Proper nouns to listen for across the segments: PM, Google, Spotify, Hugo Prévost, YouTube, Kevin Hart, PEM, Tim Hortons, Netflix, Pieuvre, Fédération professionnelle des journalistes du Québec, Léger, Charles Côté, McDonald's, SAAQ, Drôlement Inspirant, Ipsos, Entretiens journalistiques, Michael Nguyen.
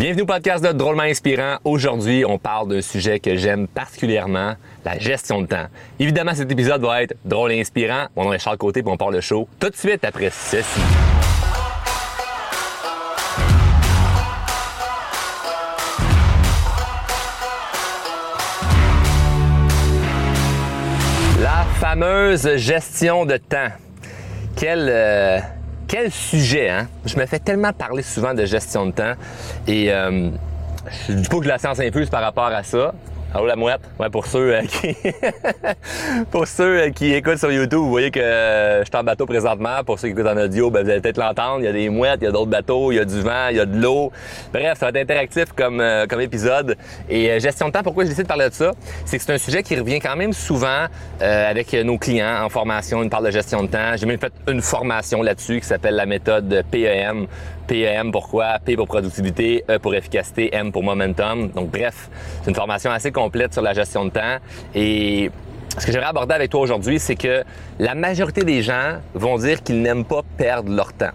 Bienvenue au podcast de Drôlement Inspirant. Aujourd'hui, on parle d'un sujet que j'aime particulièrement, la gestion de temps. Évidemment, cet épisode va être drôle et inspirant. Mon nom est Charles Côté et on part le show tout de suite après ceci. La fameuse gestion de temps. Quel sujet, hein? Je me fais tellement parler souvent de gestion de temps et je dis pas que la science infuse par rapport à ça. Allô la mouette? Ouais, pour ceux qui écoutent sur YouTube, vous voyez que je suis en bateau présentement. Pour ceux qui écoutent en audio, ben, vous allez peut-être l'entendre. Il y a des mouettes, il y a d'autres bateaux, il y a du vent, il y a de l'eau. Bref, ça va être interactif comme épisode. Et gestion de temps, pourquoi je décide de parler de ça? C'est que c'est un sujet qui revient quand même souvent avec nos clients en formation. Ils me parlent de gestion de temps. J'ai même fait une formation là-dessus qui s'appelle la méthode PEM. PEM, pourquoi? P pour productivité, E pour efficacité, M pour momentum. Donc bref, c'est une formation assez complète sur la gestion de temps. Et ce que j'aimerais aborder avec toi aujourd'hui, c'est que la majorité des gens vont dire qu'ils n'aiment pas perdre leur temps.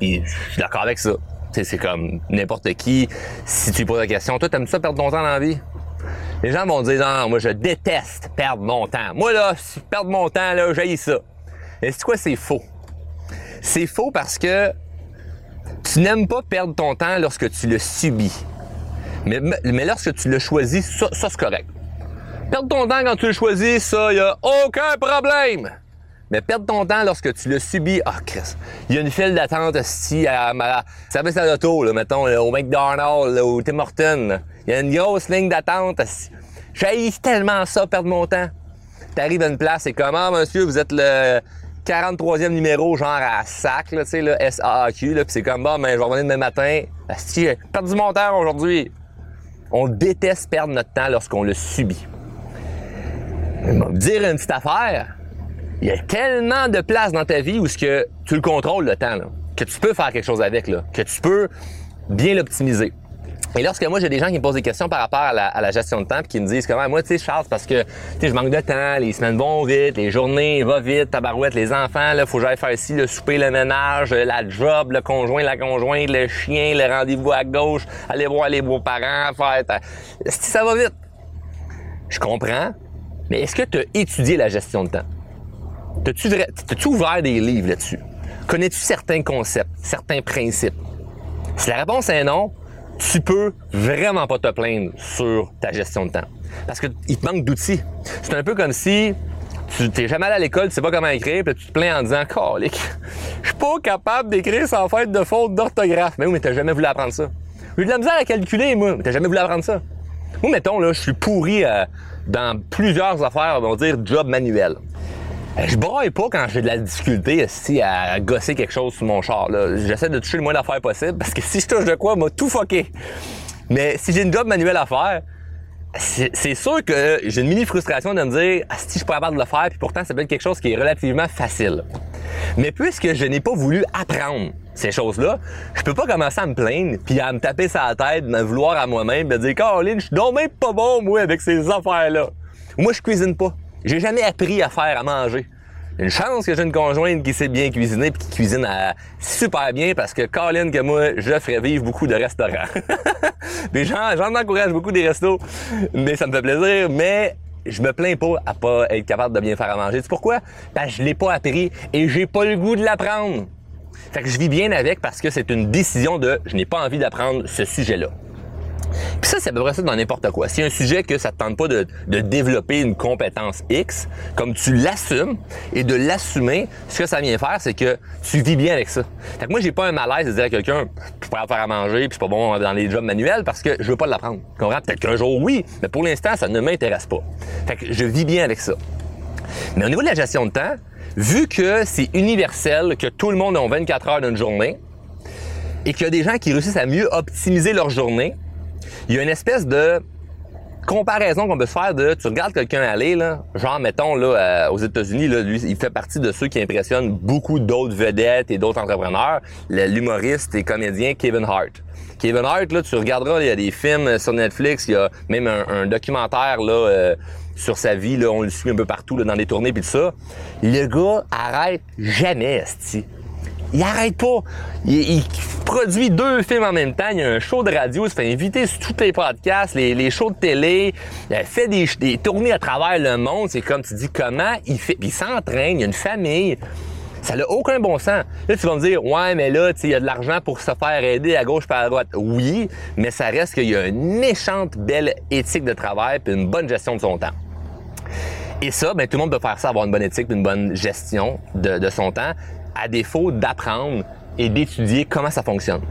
Et je suis d'accord avec ça. C'est comme n'importe qui, si tu lui poses la question, toi, t'aimes ça perdre ton temps dans la vie? Les gens vont dire, non, moi, je déteste perdre mon temps. Moi, là, si je perds mon temps, là, j'haïs ça. Mais c'est quoi? C'est faux. C'est faux parce que tu n'aimes pas perdre ton temps lorsque tu le subis. Mais lorsque tu le choisis, ça c'est correct. Perdre ton temps quand tu le choisis, ça, il n'y a aucun problème. Mais perdre ton temps lorsque tu le subis, ah, Christ, il y a une file d'attente ici à service à l'auto, là, mettons, là, au McDonald's, là, au Tim Hortons. Il y a une grosse ligne d'attente. J'haïs tellement ça, perdre mon temps. T'arrives à une place, c'est comme, ah, monsieur, vous êtes le 43e numéro, genre à SAAQ, là, tu sais, là, SAAQ, là, pis c'est comme, bah, ben, je vais revenir demain matin. Asti, j'ai perdu mon temps aujourd'hui. On déteste perdre notre temps lorsqu'on le subit. Mais bon, dire une petite affaire, il y a tellement de places dans ta vie où ce que tu le contrôles le temps, là, que tu peux faire quelque chose avec, là, que tu peux bien l'optimiser. Et lorsque moi j'ai des gens qui me posent des questions par rapport à la gestion de temps puis qui me disent comment moi tu sais Charles parce que tu sais je manque de temps, les semaines vont vite, les journées vont vite, tabarouette, les enfants là, faut que j'aille faire ici le souper, le ménage, la job, le conjoint, la conjointe, le chien, le rendez-vous à gauche, aller voir les beaux-parents, faire ça va vite. Je comprends, mais est-ce que tu as étudié la gestion de temps? T'as-tu ouvert des livres là-dessus? Connais-tu certains concepts, certains principes? Si la réponse est non, tu peux vraiment pas te plaindre sur ta gestion de temps. Parce qu'il te manque d'outils. C'est un peu comme si tu t'es jamais allé à l'école, tu sais pas comment écrire, puis tu te plains en disant « Calique, je suis pas capable d'écrire sans faire de faute d'orthographe. » Mais oui, mais t'as jamais voulu apprendre ça. J'ai de la misère à calculer, moi, mais t'as jamais voulu apprendre ça. Moi, mettons, là, je suis pourri dans plusieurs affaires, on va dire job manuel. Je braille pas quand j'ai de la difficulté ici à gosser quelque chose sur mon char. Là. J'essaie de toucher le moins d'affaires possible parce que si je touche de quoi, m'a tout fucké. Mais si j'ai une job manuelle à faire, c'est sûr que j'ai une mini frustration de me dire « si je pourrais avoir de le faire » puis pourtant ça peut être quelque chose qui est relativement facile. Mais puisque je n'ai pas voulu apprendre ces choses-là, je peux pas commencer à me plaindre puis à me taper sur la tête, me vouloir à moi-même, me dire « Caroline, je suis donc même pas bon moi avec ces affaires-là. » Moi, je cuisine pas. J'ai jamais appris à faire à manger. Une chance que j'ai une conjointe qui sait bien cuisiner puis qui cuisine super bien parce que Colin que moi, je ferais vivre beaucoup de restaurants. Des gens, j'en encourage beaucoup des restos, mais ça me fait plaisir, mais je me plains pas à pas être capable de bien faire à manger. Tu sais pourquoi? Parce que je l'ai pas appris et j'ai pas le goût de l'apprendre. Fait que je vis bien avec parce que c'est une décision de je n'ai pas envie d'apprendre ce sujet-là. Puis ça, c'est à peu près ça dans n'importe quoi. S'il y a un sujet que ça ne te tente pas de développer une compétence X, comme tu l'assumes, et de l'assumer, ce que ça vient faire, c'est que tu vis bien avec ça. Fait que moi, j'ai pas un malaise de dire à quelqu'un « je pourrais faire à manger, puis c'est pas bon dans les jobs manuels » parce que je veux pas l'apprendre. Tu comprends? Peut-être qu'un jour, oui, mais pour l'instant, ça ne m'intéresse pas. Fait que je vis bien avec ça. Mais au niveau de la gestion de temps, vu que c'est universel, que tout le monde a 24 heures d'une journée, et qu'il y a des gens qui réussissent à mieux optimiser leur journée, il y a une espèce de comparaison qu'on peut se faire de tu regardes quelqu'un aller, là, genre mettons là, aux États-Unis, là, lui, il fait partie de ceux qui impressionnent beaucoup d'autres vedettes et d'autres entrepreneurs, l'humoriste et comédien Kevin Hart. Kevin Hart, là, tu regarderas, il y a des films sur Netflix, il y a même un documentaire là, sur sa vie, là, on le suit un peu partout là, dans les tournées et tout ça. Le gars arrête jamais, esti. il arrête pas. Il produit 2 films en même temps. Il y a un show de radio. Il se fait inviter sur tous les podcasts, les shows de télé. Il fait des tournées à travers le monde. C'est comme tu dis, comment il fait? Puis il s'entraîne. Il a une famille. Ça n'a aucun bon sens. Là, tu vas me dire, ouais, mais là, il y a de l'argent pour se faire aider à gauche par à droite. Oui, mais ça reste qu'il y a une méchante belle éthique de travail et une bonne gestion de son temps. Et ça, ben, tout le monde peut faire ça, avoir une bonne éthique et une bonne gestion de son temps, à défaut d'apprendre et d'étudier comment ça fonctionne.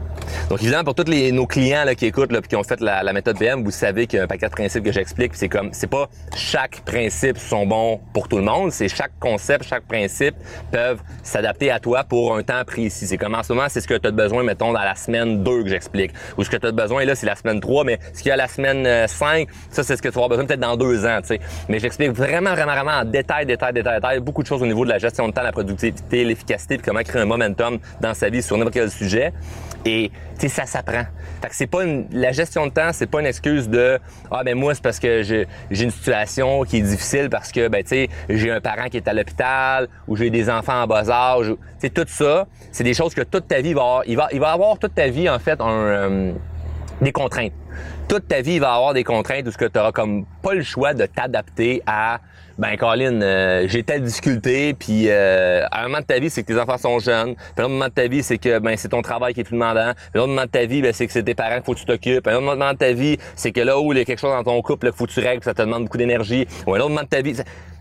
Donc, évidemment, pour tous nos clients là, qui écoutent et qui ont fait la méthode PM, vous savez qu'il y a un paquet de principes que j'explique. C'est comme, c'est pas chaque principe sont bons pour tout le monde, c'est chaque concept, chaque principe peuvent s'adapter à toi pour un temps précis. C'est comme en ce moment, c'est ce que tu as besoin, mettons, dans la semaine 2 que j'explique. Ou ce que tu as besoin, là, c'est la semaine 3, mais ce qu'il y a la semaine 5, ça, c'est ce que tu vas avoir besoin peut-être dans 2 ans, tu sais. Mais j'explique vraiment, vraiment, vraiment en détail, beaucoup de choses au niveau de la gestion de temps, la productivité, l'efficacité, puis comment créer un momentum dans sa vie sur n'importe quel sujet. Et tu sais, ça s'apprend. Fait que c'est pas la gestion de temps, c'est pas une excuse de ah ben moi c'est parce que j'ai une situation qui est difficile parce que ben tu sais, j'ai un parent qui est à l'hôpital ou j'ai des enfants en bas âge. Tu sais, tout ça, c'est des choses que toute ta vie va avoir, il va avoir toute ta vie en fait des contraintes. Toute ta vie, il va avoir des contraintes où ce que tu auras comme pas le choix de t'adapter à ben Caroline, j'ai telle difficulté, puis à un moment de ta vie, c'est que tes enfants sont jeunes, puis à un autre moment de ta vie, c'est que ben c'est ton travail qui est plus demandant, puis à un autre moment de ta vie, ben c'est que c'est tes parents qu'il faut que tu t'occupes, à un autre moment de ta vie, c'est que là où il y a quelque chose dans ton couple là, qu'il faut que tu règles, ça te demande beaucoup d'énergie, ou à un autre moment de ta vie,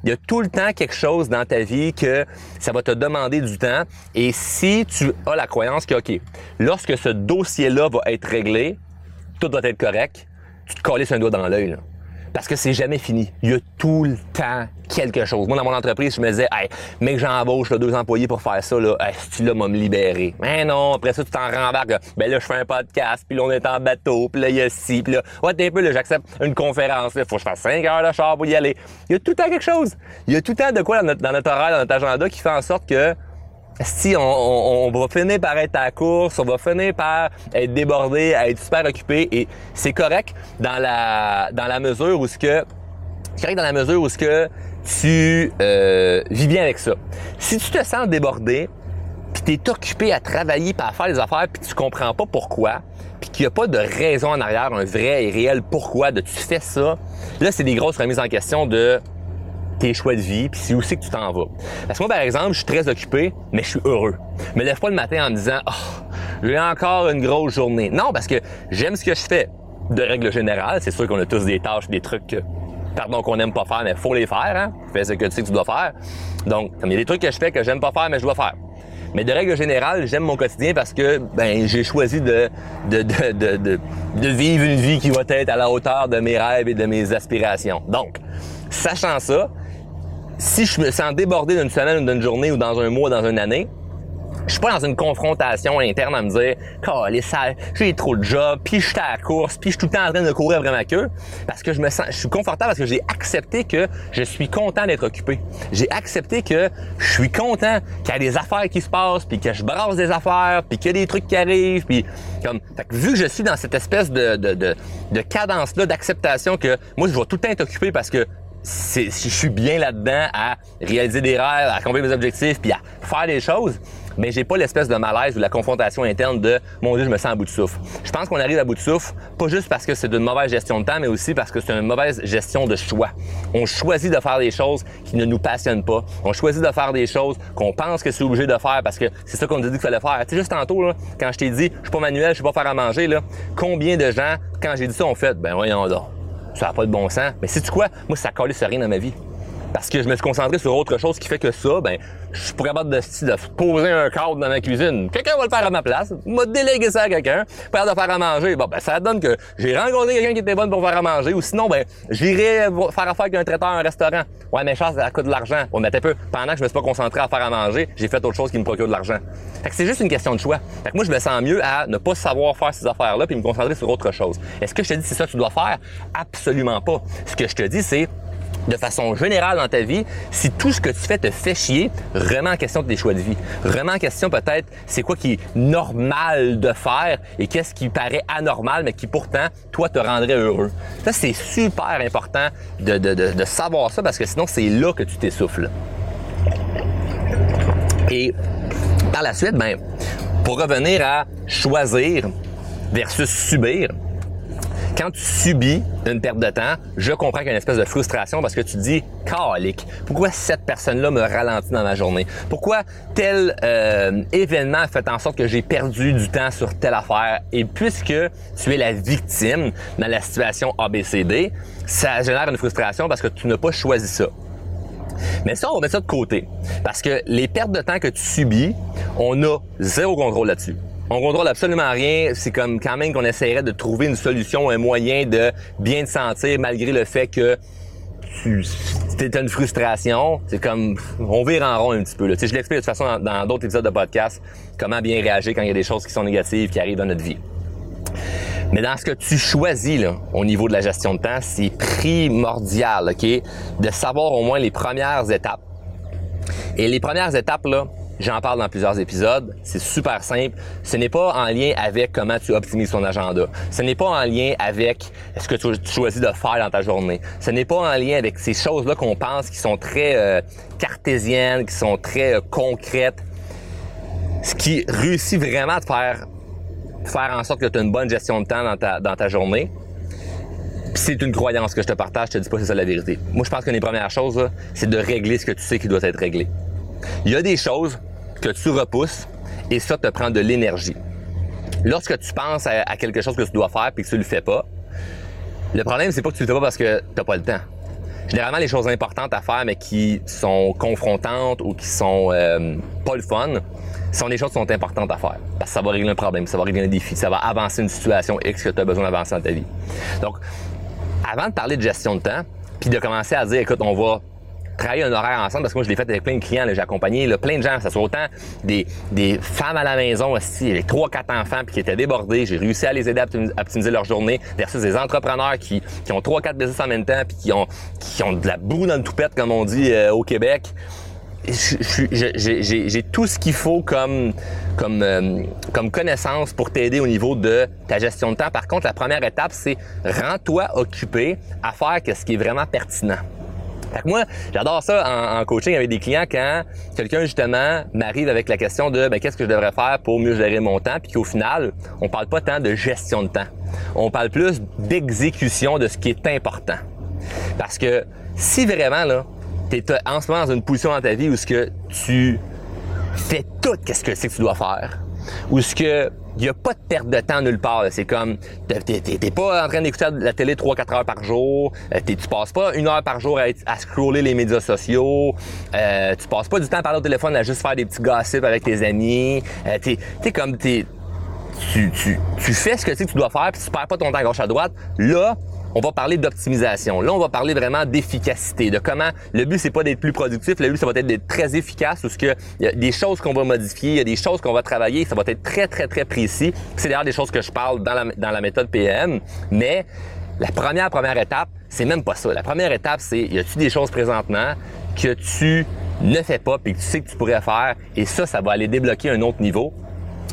il y a tout le temps quelque chose dans ta vie que ça va te demander du temps, et si tu as la croyance que OK, lorsque ce dossier-là va être réglé, tout doit être correct, tu te colles un doigt dans l'œil, là. Parce que c'est jamais fini. Il y a tout le temps quelque chose. Moi, dans mon entreprise, je me disais, hey, mec, j'embauche 2 employés pour faire ça, là, hey, ce style-là m'a me libéré. Mais non, après ça, tu t'en rembarques. Ben là, je fais un podcast, puis là, on est en bateau, puis là, il y a ci, puis là, ouais, t'es un peu, là, j'accepte une conférence, là, faut que je fasse 5 heures de char pour y aller. Il y a tout le temps quelque chose. Il y a tout le temps de quoi dans notre horaire, dans notre agenda, qui fait en sorte que si on va finir par être à la course, on va finir par être débordé, à être super occupé, et c'est correct dans la mesure où ce que tu vis bien avec ça. Si tu te sens débordé, puis t'es occupé à travailler, puis à faire des affaires, puis tu comprends pas pourquoi, puis qu'il n'y a pas de raison en arrière, un vrai et réel pourquoi de tu fais ça, là c'est des grosses remises en question de tes choix de vie, puis c'est aussi que tu t'en vas. Parce que moi, par exemple, je suis très occupé, mais je suis heureux. Je me lève pas le matin en me disant « Oh, j'ai encore une grosse journée. » Non, parce que j'aime ce que je fais. De règle générale, c'est sûr qu'on a tous des tâches, des trucs qu'on n'aime pas faire, mais faut les faire, hein? Fais ce que tu sais que tu dois faire. Donc, il y a des trucs que je fais que j'aime pas faire, mais je dois faire. Mais de règle générale, j'aime mon quotidien parce que ben j'ai choisi de vivre une vie qui va être à la hauteur de mes rêves et de mes aspirations. Donc, sachant ça, si je me sens débordé d'une semaine ou d'une journée ou dans un mois, dans une année, je suis pas dans une confrontation interne à me dire « Calisse, j'ai trop de job, puis je suis à la course, puis je suis tout le temps en train de courir après ma queue » parce que je suis confortable parce que j'ai accepté que je suis content d'être occupé. J'ai accepté que je suis content qu'il y a des affaires qui se passent, puis que je brasse des affaires, puis qu'il y a des trucs qui arrivent, puis comme... Fait que vu que je suis dans cette espèce de cadence-là, d'acceptation que moi, je vais tout le temps être occupé parce que si je suis bien là-dedans à réaliser des rêves, à accomplir mes objectifs, puis à faire des choses, mais j'ai pas l'espèce de malaise ou de la confrontation interne de « Mon Dieu, je me sens à bout de souffle ». Je pense qu'on arrive à bout de souffle, pas juste parce que c'est d'une mauvaise gestion de temps, mais aussi parce que c'est une mauvaise gestion de choix. On choisit de faire des choses qui ne nous passionnent pas. On choisit de faire des choses qu'on pense que c'est obligé de faire parce que c'est ça qu'on nous a dit qu'il fallait faire. Tu sais, juste tantôt, là, quand je t'ai dit « Je suis pas manuel, je sais pas faire à manger », là, combien de gens, quand j'ai dit ça, ont fait « Ben voyons donc. Ça n'a pas de bon sens. » Mais sais-tu quoi? Moi, ça collait sur rien dans ma vie. Parce que je me suis concentré sur autre chose qui fait que ça, ben, je suis pas capable de poser un cadre dans ma cuisine. Quelqu'un va le faire à ma place. M'a délégué ça à quelqu'un. Pas de faire à manger. Bon, ben, ça donne que j'ai rencontré quelqu'un qui était bon pour faire à manger. Ou sinon, ben, j'irais faire affaire avec un traiteur à un restaurant. Ouais, mais Charles, ça coûte de l'argent. Ouais, mais t'es peu. Pendant que je me suis pas concentré à faire à manger, j'ai fait autre chose qui me procure de l'argent. Fait que c'est juste une question de choix. Fait que moi, je me sens mieux à ne pas savoir faire ces affaires-là puis me concentrer sur autre chose. Est-ce que je te dis c'est ça que tu dois faire? Absolument pas. Ce que je te dis, c'est de façon générale dans ta vie, si tout ce que tu fais te fait chier, remets en question tes choix de vie. Remets en question peut-être c'est quoi qui est normal de faire et qu'est-ce qui paraît anormal mais qui pourtant, toi, te rendrait heureux. Ça, c'est super important de savoir ça parce que sinon, c'est là que tu t'essouffles. Et Par la suite, ben, pour revenir à choisir versus subir, quand tu subis une perte de temps, je comprends qu'il y a une espèce de frustration parce que tu te dis « Calique, pourquoi cette personne-là me ralentit dans ma journée? Pourquoi tel événement a fait en sorte que j'ai perdu du temps sur telle affaire? » Et puisque tu es la victime dans la situation ABCD, ça génère une frustration parce que tu n'as pas choisi ça. Mais ça, on met ça de côté parce que les pertes de temps que tu subis, on a zéro contrôle là-dessus. On contrôle absolument rien. C'est comme quand même qu'on essaierait de trouver une solution, un moyen de bien te sentir malgré le fait que tu as une frustration. C'est comme, on vire en rond un petit peu, là. Tu sais, je l'explique de toute façon dans d'autres épisodes de podcast, comment bien réagir quand il y a des choses qui sont négatives, qui arrivent dans notre vie. Mais dans ce que tu choisis, là, au niveau de la gestion de temps, c'est primordial, OK? De savoir au moins les premières étapes. Et les premières étapes, là, j'en parle dans plusieurs épisodes, c'est super simple. Ce n'est pas en lien avec comment tu optimises ton agenda. Ce n'est pas en lien avec ce que tu choisis de faire dans ta journée. Ce n'est pas en lien avec ces choses-là qu'on pense qui sont très cartésiennes, qui sont très concrètes. Ce qui réussit vraiment à te faire en sorte que tu aies une bonne gestion de temps dans ta journée. Puis c'est une croyance que je te partage, je te dis pas que c'est ça la vérité. Moi, je pense qu'une des premières choses, là, c'est de régler ce que tu sais qui doit être réglé. Il y a des choses que tu repousses et ça te prend de l'énergie. Lorsque tu penses à quelque chose que tu dois faire et que tu le fais pas, le problème, c'est pas que tu le fais pas parce que tu n'as pas le temps. Généralement, les choses importantes à faire mais qui sont confrontantes ou qui sont pas le fun, sont des choses qui sont importantes à faire. Parce que ça va régler un problème, ça va régler un défi, ça va avancer une situation X que tu as besoin d'avancer dans ta vie. Donc, avant de parler de gestion de temps, puis de commencer à dire, écoute, on va travailler un horaire ensemble, parce que moi, je l'ai fait avec plein de clients, là, j'ai accompagné là, plein de gens, que ce soit autant des femmes à la maison aussi, avec 3-4 enfants puis qui étaient débordés, j'ai réussi à les aider à optimiser leur journée, versus des entrepreneurs qui ont 3-4 business en même temps puis qui ont de la boue dans le toupette, comme on dit au Québec. J'ai tout ce qu'il faut comme connaissance pour t'aider au niveau de ta gestion de temps. Par contre, la première étape, c'est rends-toi occupé à faire ce qui est vraiment pertinent. Fait que moi, j'adore ça en coaching avec des clients quand quelqu'un, justement, m'arrive avec la question de « qu'est-ce que je devrais faire pour mieux gérer mon temps? » Puis qu'au final, on parle pas tant de gestion de temps. On parle plus d'exécution de ce qui est important. Parce que si vraiment, là, t'es en ce moment dans une position dans ta vie où ce que tu fais tout ce que c'est que tu dois faire, où ce que il n'y a pas de perte de temps nulle part. C'est comme, t'es pas en train d'écouter la télé 3-4 heures par jour, tu passes pas 1 heure par jour à scroller les médias sociaux, tu passes pas du temps à parler au téléphone à juste faire des petits gossips avec tes amis, tu fais ce que tu dois faire puis tu perds pas ton temps à gauche à droite. Là, on va parler d'optimisation. Là, on va parler vraiment d'efficacité, de comment le but, c'est pas d'être plus productif, le but, ça va être d'être très efficace, parce qu'il y a des choses qu'on va modifier, il y a des choses qu'on va travailler, ça va être très, très, très précis. C'est d'ailleurs des choses que je parle dans la méthode PM, mais la première étape, c'est même pas ça. La première étape, c'est, y a-tu des choses présentement que tu ne fais pas puis que tu sais que tu pourrais faire, et ça va aller débloquer un autre niveau.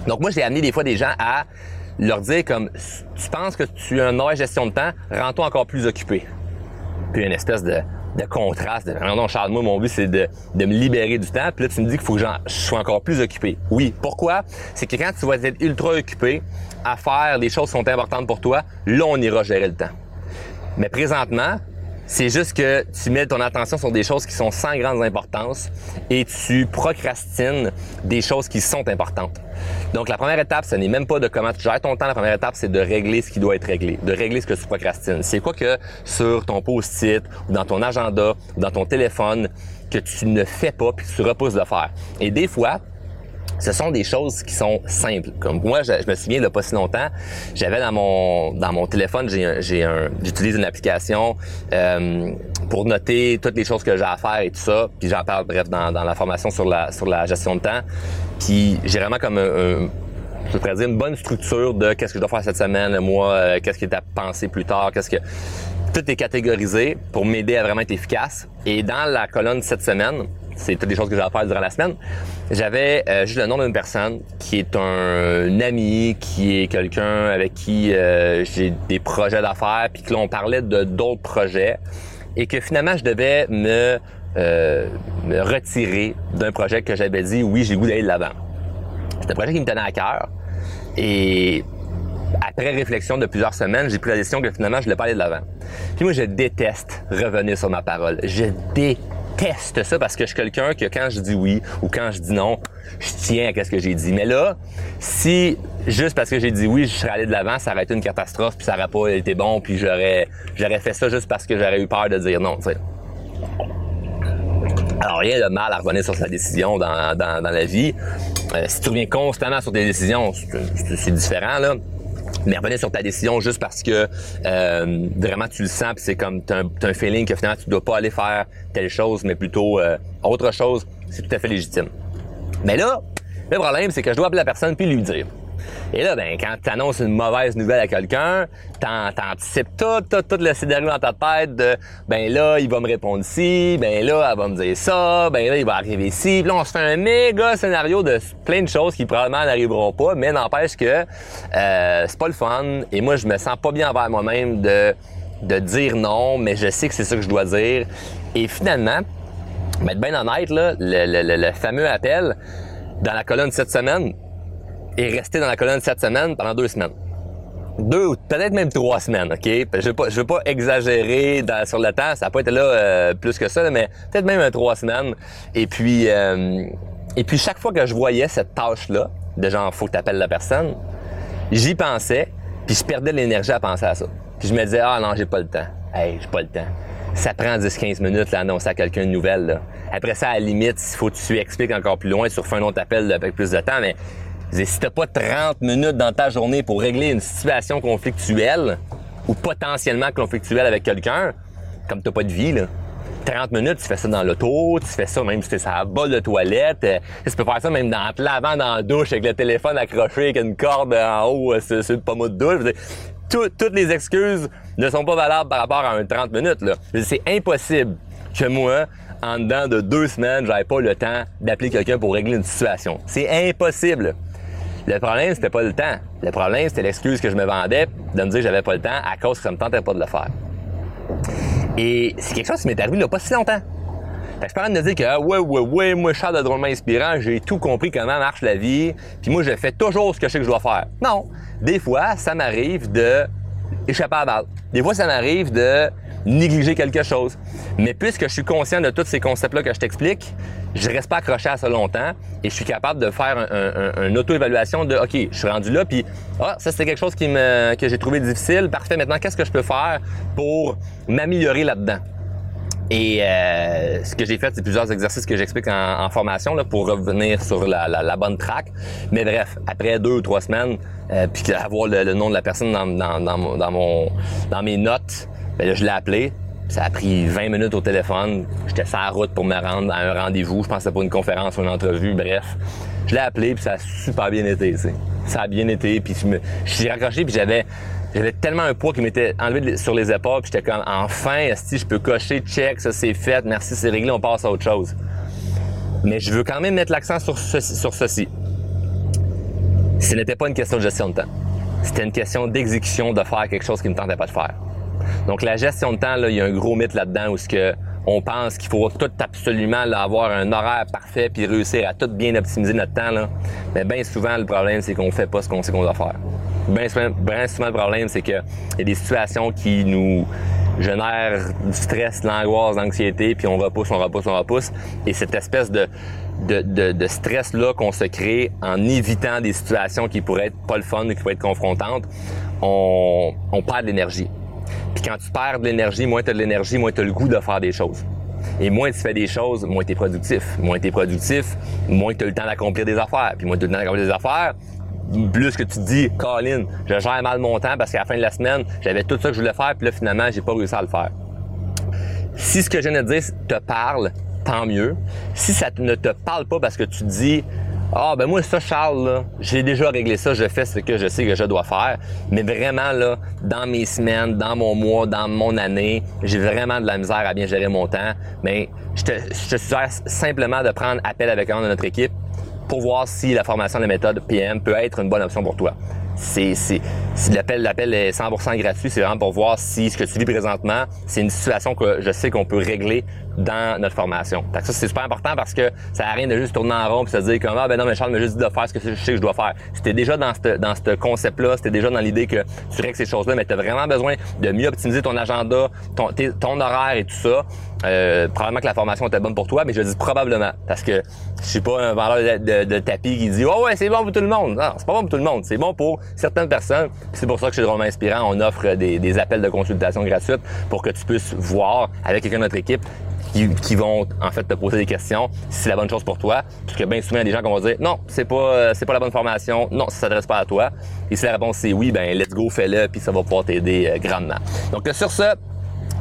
Donc moi, j'ai amené des fois des gens à leur dire comme, tu penses que tu as une mauvaise gestion de temps, rends-toi encore plus occupé. Puis une espèce de contraste, non Charles, moi mon but c'est de me libérer du temps, puis là tu me dis qu'il faut que je sois encore plus occupé. Oui, pourquoi? C'est que quand tu vas être ultra occupé à faire des choses qui sont importantes pour toi, là on ira gérer le temps. Mais présentement, c'est juste que tu mets ton attention sur des choses qui sont sans grande importance et tu procrastines des choses qui sont importantes. Donc, la première étape, ce n'est même pas de comment tu gères ton temps. La première étape, c'est de régler ce qui doit être réglé, de régler ce que tu procrastines. C'est quoi que sur ton post-it, ou dans ton agenda, ou dans ton téléphone, que tu ne fais pas puis que tu repousses de faire. Et des fois, ce sont des choses qui sont simples. Comme moi, je me souviens, il n'y a pas si longtemps, j'avais dans mon téléphone, j'utilise une application pour noter toutes les choses que j'ai à faire et tout ça. Puis j'en parle, bref, dans la formation sur la gestion de temps. Puis j'ai vraiment comme je pourrais dire une bonne structure de qu'est-ce que je dois faire cette semaine, le mois, qu'est-ce qui est à penser plus tard, qu'est-ce que... Tout est catégorisé pour m'aider à vraiment être efficace. Et dans la colonne cette semaine, c'est toutes les choses que j'ai à faire durant la semaine, j'avais juste le nom d'une personne qui est un ami, qui est quelqu'un avec qui j'ai des projets d'affaires, puis que là, on parlait de d'autres projets, et que finalement, je devais me retirer d'un projet que j'avais dit, oui, j'ai le goût d'aller de l'avant. C'était un projet qui me tenait à cœur. Et après réflexion de plusieurs semaines, j'ai pris la décision que finalement, je voulais pas aller de l'avant. Puis moi, je déteste revenir sur ma parole. Je déteste ça parce que je suis quelqu'un que quand je dis oui ou quand je dis non, je tiens à ce que j'ai dit. Mais là, si juste parce que j'ai dit oui, je serais allé de l'avant, ça aurait été une catastrophe, puis ça n'aurait pas été bon, puis j'aurais fait ça juste parce que j'aurais eu peur de dire non, tu sais. Alors, rien de mal à revenir sur sa décision dans la vie. Si tu reviens constamment sur tes décisions, c'est différent, là. Mais revenir sur ta décision juste parce que vraiment tu le sens, puis c'est comme t'as un feeling que finalement tu dois pas aller faire telle chose, mais plutôt autre chose, c'est tout à fait légitime. Mais là, le problème, c'est que je dois appeler la personne puis lui dire. Et là, ben, quand tu annonces une mauvaise nouvelle à quelqu'un, t'anticipes tout le scénario dans ta tête de « ben là, il va me répondre ci, ben là, elle va me dire ça, ben là, il va arriver ci ». Puis là, on se fait un méga scénario de plein de choses qui probablement n'arriveront pas, mais n'empêche que c'est pas le fun. Et moi, je me sens pas bien envers moi-même de dire non, mais je sais que c'est ça que je dois dire. Et finalement, ben, être bien honnête, là, le fameux appel dans la colonne de cette semaine, et rester dans la colonne cette semaine pendant 2 semaines. 2 ou peut-être même 3 semaines, OK? Je veux pas exagérer sur le temps, ça n'a pas été là plus que ça, mais peut-être même 3 semaines. Et puis chaque fois que je voyais cette tâche-là, de genre, faut que tu appelles la personne, j'y pensais, puis je perdais de l'énergie à penser à ça. Puis je me disais, ah non, j'ai pas le temps. Hey, j'ai pas le temps. Ça prend 10-15 minutes là, annoncer à quelqu'un une nouvelle, là. Après ça, à la limite, il faut que tu expliques encore plus loin, tu refais un autre appel avec plus de temps, mais si t'as pas 30 minutes dans ta journée pour régler une situation conflictuelle ou potentiellement conflictuelle avec quelqu'un, comme t'as pas de vie, là, 30 minutes, tu fais ça dans l'auto, tu fais ça même si t'es sur la balle de toilette, tu peux faire ça même en te lavant dans la douche avec le téléphone accroché avec une corde en haut sur le pommeau de douche. Toutes les excuses ne sont pas valables par rapport à un 30 minutes, là. C'est impossible que moi, en dedans de 2 semaines, j'avais pas le temps d'appeler quelqu'un pour régler une situation. C'est impossible. Le problème, c'était pas le temps. Le problème, c'était l'excuse que je me vendais de me dire que j'avais pas le temps à cause que ça me tentait pas de le faire. Et c'est quelque chose qui m'est arrivé il y a pas si longtemps. Fait que je parlais de me dire que ouais, moi, Charles de Drôlement Inspirant, j'ai tout compris comment marche la vie, puis moi, je fais toujours ce que je sais que je dois faire. Non! Des fois, ça m'arrive de échapper à la balle. Des fois, ça m'arrive de négliger quelque chose. Mais puisque je suis conscient de tous ces concepts-là que je t'explique, je reste pas accroché à ça longtemps et je suis capable de faire une auto-évaluation de « OK, je suis rendu là, puis ça c'était quelque chose que j'ai trouvé difficile. Parfait, maintenant, qu'est-ce que je peux faire pour m'améliorer là-dedans? » Et ce que j'ai fait, c'est plusieurs exercices que j'explique en formation là, pour revenir sur la bonne track. Mais bref, après 2 ou 3 semaines, puis avoir le nom de la personne dans mes notes, ben là, je l'ai appelé. Ça a pris 20 minutes au téléphone. J'étais sur la route pour me rendre à un rendez-vous. Je pense que c'était pour une conférence ou une entrevue, bref. Je l'ai appelé puis ça a super bien été, tu sais. Ça a bien été, puis je suis raccroché puis j'avais tellement un poids qui m'était enlevé sur les épaules puis j'étais comme, enfin, si je peux cocher, check, ça c'est fait, merci, c'est réglé, on passe à autre chose. Mais je veux quand même mettre l'accent sur ceci. Ce n'était pas une question de gestion de temps. C'était une question d'exécution, de faire quelque chose qui ne me tentait pas de faire. Donc, la gestion de temps, là, il y a un gros mythe là-dedans où on pense qu'il faut tout absolument là, avoir un horaire parfait puis réussir à tout bien optimiser notre temps, là. Mais bien souvent, le problème, c'est qu'on ne fait pas ce qu'on sait qu'on doit faire. Bien souvent, le problème, c'est qu'il y a des situations qui nous génèrent du stress, de l'angoisse, de l'anxiété, puis on repousse. Et cette espèce de stress-là qu'on se crée en évitant des situations qui pourraient être pas le fun ou qui pourraient être confrontantes, on perd de l'énergie. Puis quand tu perds de l'énergie, moins tu as de l'énergie, moins tu as le goût de faire des choses. Et moins tu fais des choses, moins tu es productif. Moins tu es productif, moins tu as le temps d'accomplir des affaires. Puis moins tu as le temps d'accomplir des affaires, plus que tu te dis « Colin, je gère mal mon temps parce qu'à la fin de la semaine, j'avais tout ça que je voulais faire, puis là, finalement, j'ai pas réussi à le faire. » Si ce que je viens de dire te parle, tant mieux. Si ça ne te parle pas parce que tu te dis « Ah, ben moi, ça, Charles, là, j'ai déjà réglé ça, je fais ce que je sais que je dois faire. » Mais vraiment, là, dans mes semaines, dans mon mois, dans mon année, j'ai vraiment de la misère à bien gérer mon temps. Mais je te suggère simplement de prendre appel avec un de notre équipe pour voir si la formation de la méthode PM peut être une bonne option pour toi. L'appel est 100% gratuit, c'est vraiment pour voir si ce que tu vis présentement, c'est une situation que je sais qu'on peut régler dans notre formation. Fait que ça, c'est super important parce que ça n'a rien de juste tourner en rond et se dire comme « Ah ben non, mais Charles m'a juste dit de faire ce que je sais que je dois faire. » Si t'es déjà dans ce concept-là, si t'es déjà dans l'idée que tu règles ces choses-là, mais tu as vraiment besoin de mieux optimiser ton agenda, ton horaire et tout ça, probablement que la formation était bonne pour toi, mais je dis probablement parce que je suis pas un vendeur de tapis qui dit « Oh ouais, c'est bon pour tout le monde. » Non, c'est pas bon pour tout le monde, c'est bon pour certaines personnes. C'est pour ça que chez Drôlement Inspirant, on offre des appels de consultation gratuites pour que tu puisses voir avec quelqu'un de notre équipe qui vont en fait te poser des questions si c'est la bonne chose pour toi. Parce que bien souvent, il y a des gens qui vont dire « Non, c'est pas la bonne formation. Non, ça ne s'adresse pas à toi. » Et si la réponse c'est oui, ben let's go, fais-le, puis ça va pouvoir t'aider grandement. Donc sur ce,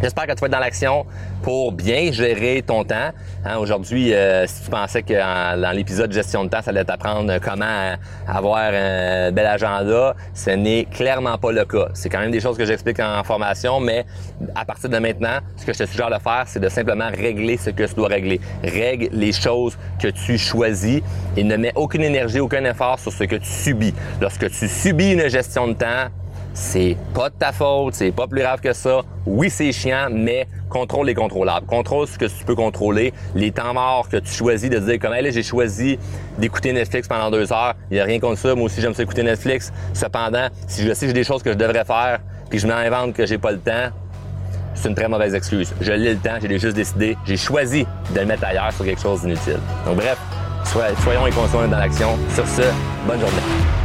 j'espère que tu vas être dans l'action pour bien gérer ton temps. Hein, aujourd'hui, si tu pensais que dans l'épisode gestion de temps, ça allait t'apprendre comment avoir un bel agenda, ce n'est clairement pas le cas. C'est quand même des choses que j'explique en formation, mais à partir de maintenant, ce que je te suggère de faire, c'est de simplement régler ce que tu dois régler. Règle les choses que tu choisis et ne mets aucune énergie, aucun effort sur ce que tu subis. Lorsque tu subis une gestion de temps, c'est pas de ta faute, c'est pas plus grave que ça. Oui, c'est chiant, mais contrôle les contrôlables. Contrôle ce que tu peux contrôler. Les temps morts que tu choisis de dire comme « Hey, là, j'ai choisi d'écouter Netflix pendant 2 heures. Il n'y a rien contre ça. Moi aussi, j'aime ça écouter Netflix. Cependant, si je sais que j'ai des choses que je devrais faire puis je m'en invente que j'ai pas le temps, c'est une très mauvaise excuse. Je l'ai le temps, j'ai juste décidé. J'ai choisi de le mettre ailleurs sur quelque chose d'inutile. Donc bref, soyons inconscients dans l'action. Sur ce, bonne journée.